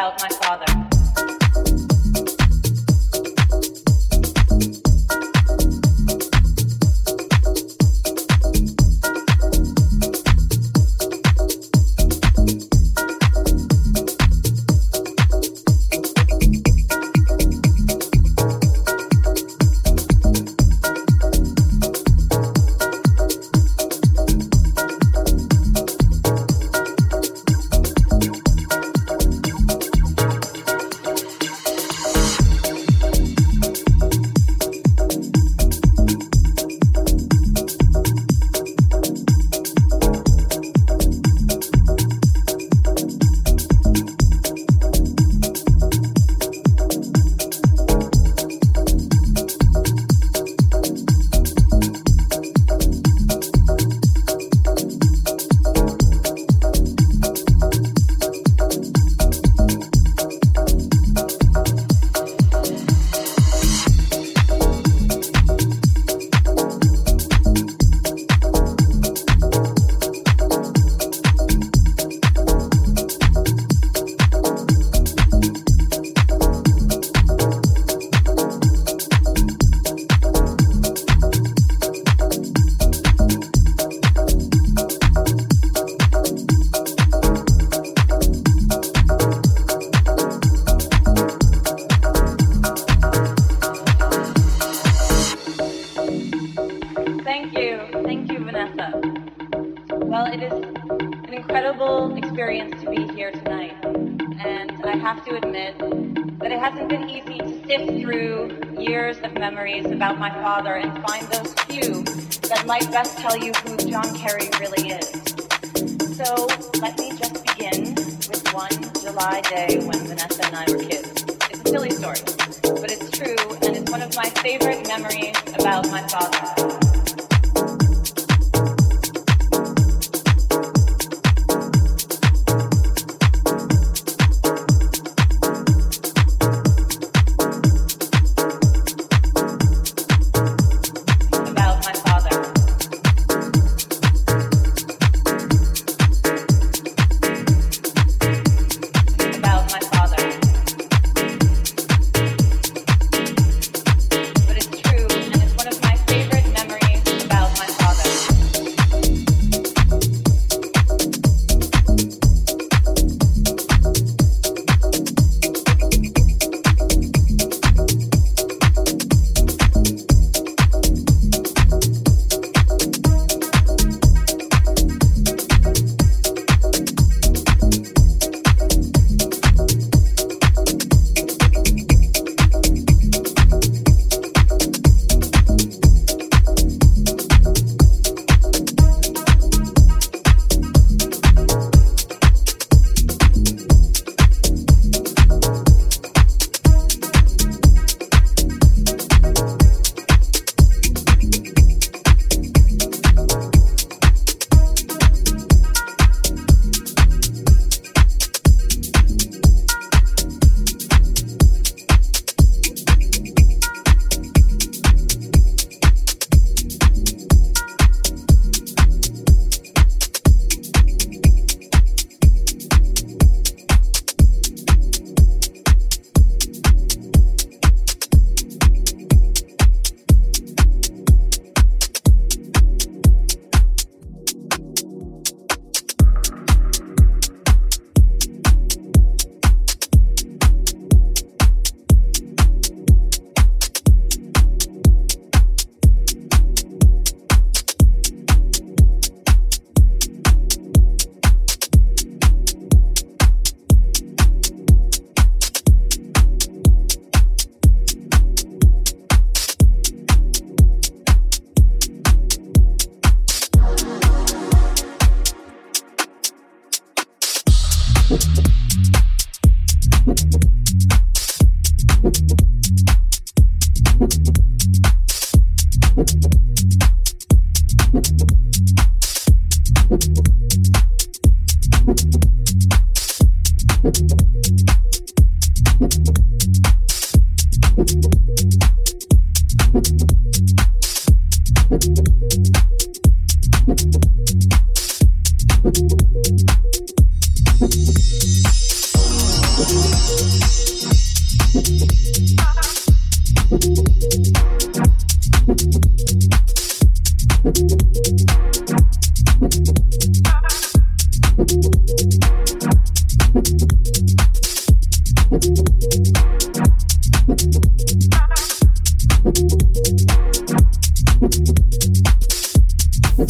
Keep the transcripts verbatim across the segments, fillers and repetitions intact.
about my father. We'll be right back. Thank you.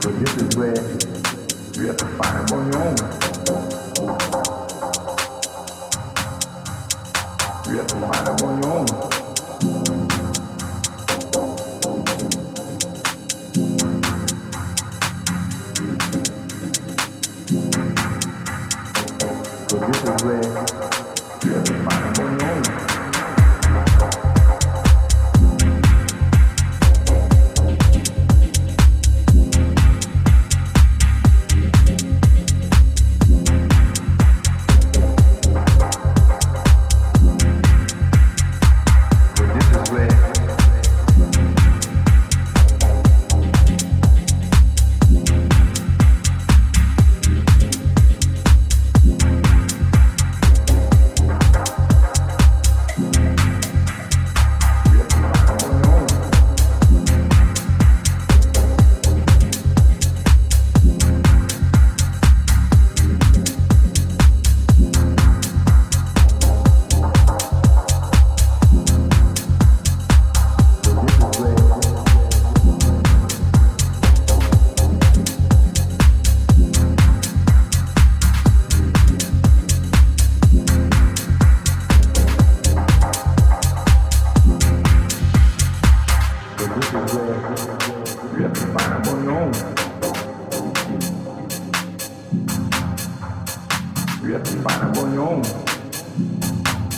So this is where you have to find them on your own. You have to find them on your own. So this is where you have to find them on your own.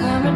Ooh.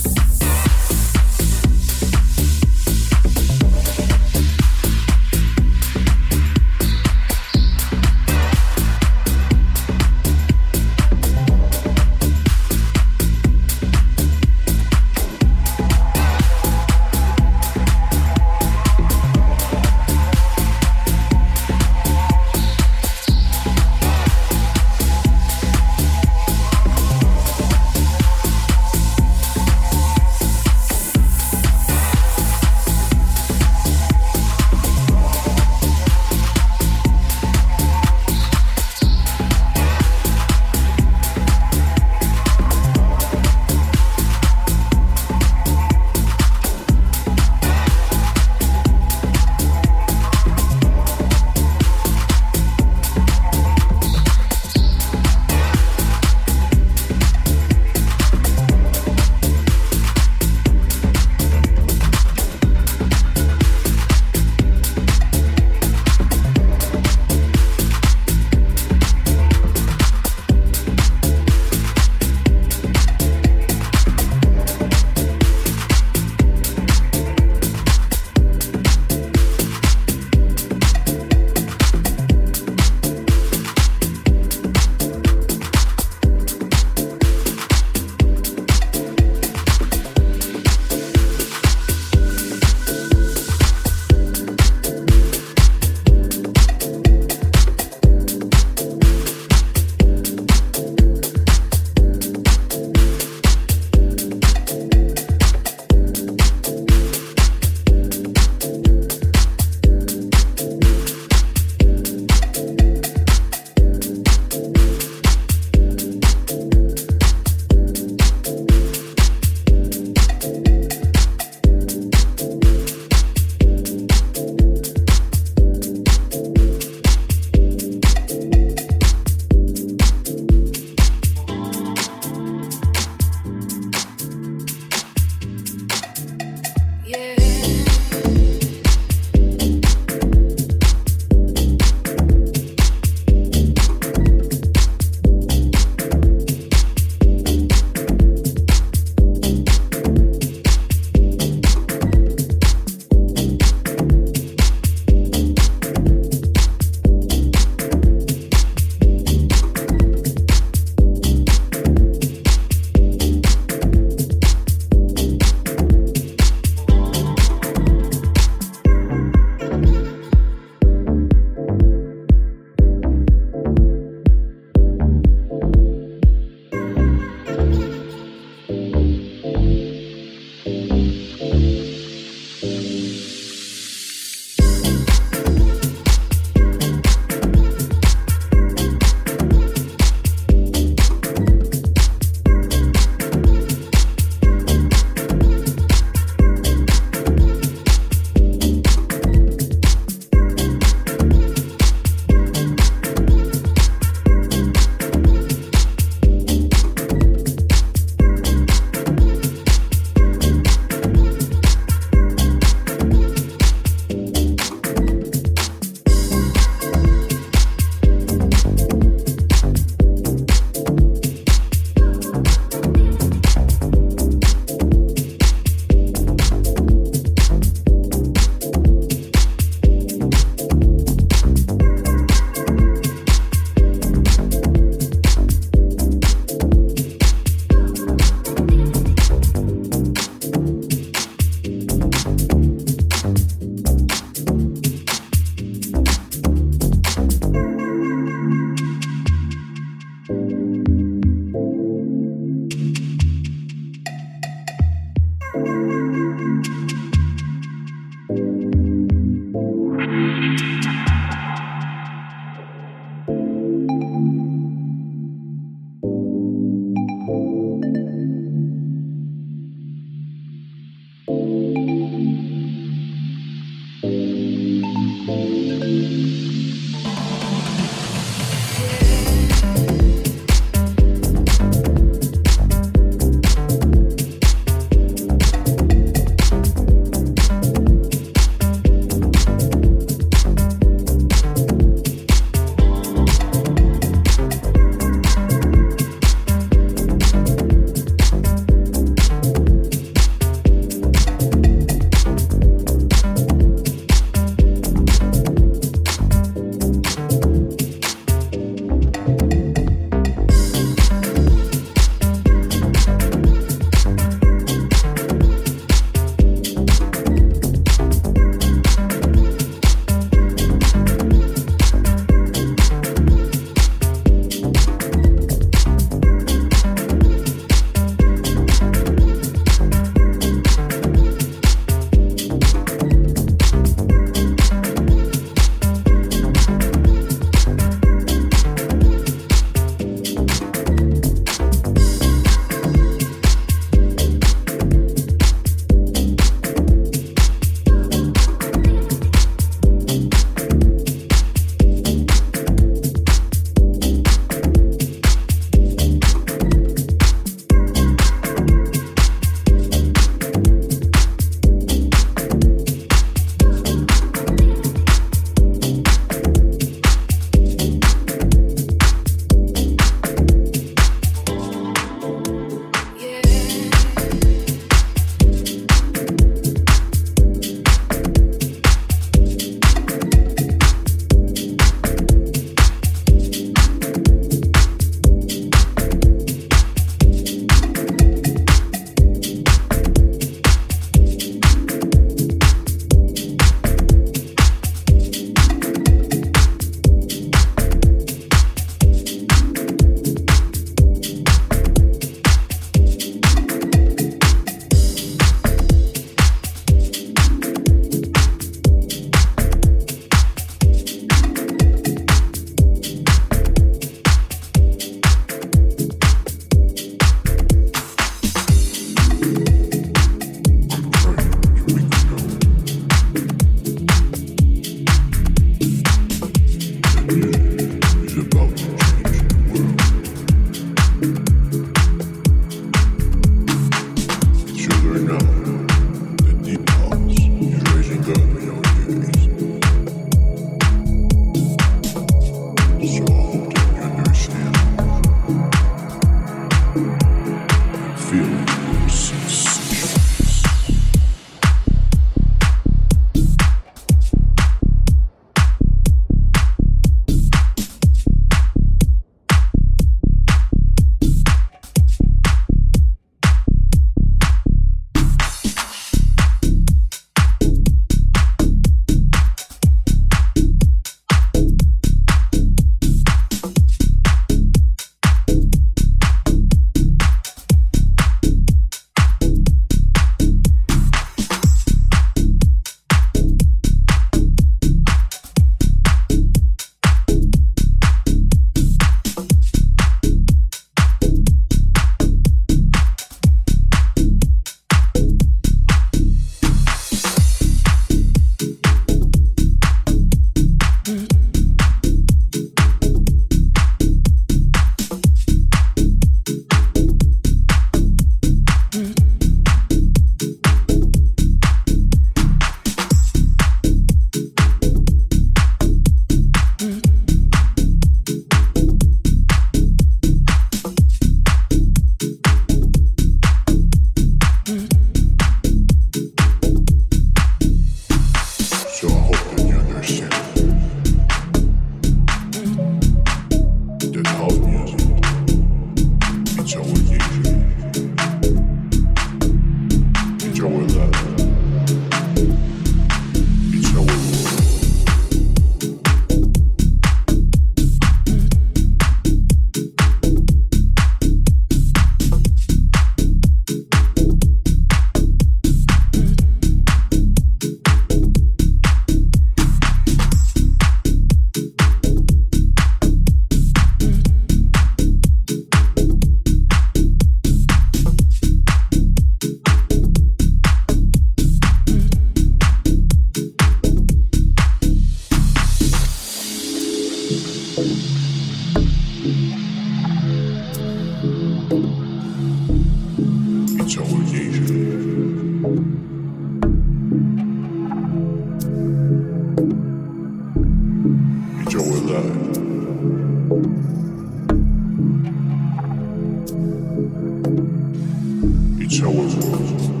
It's our world.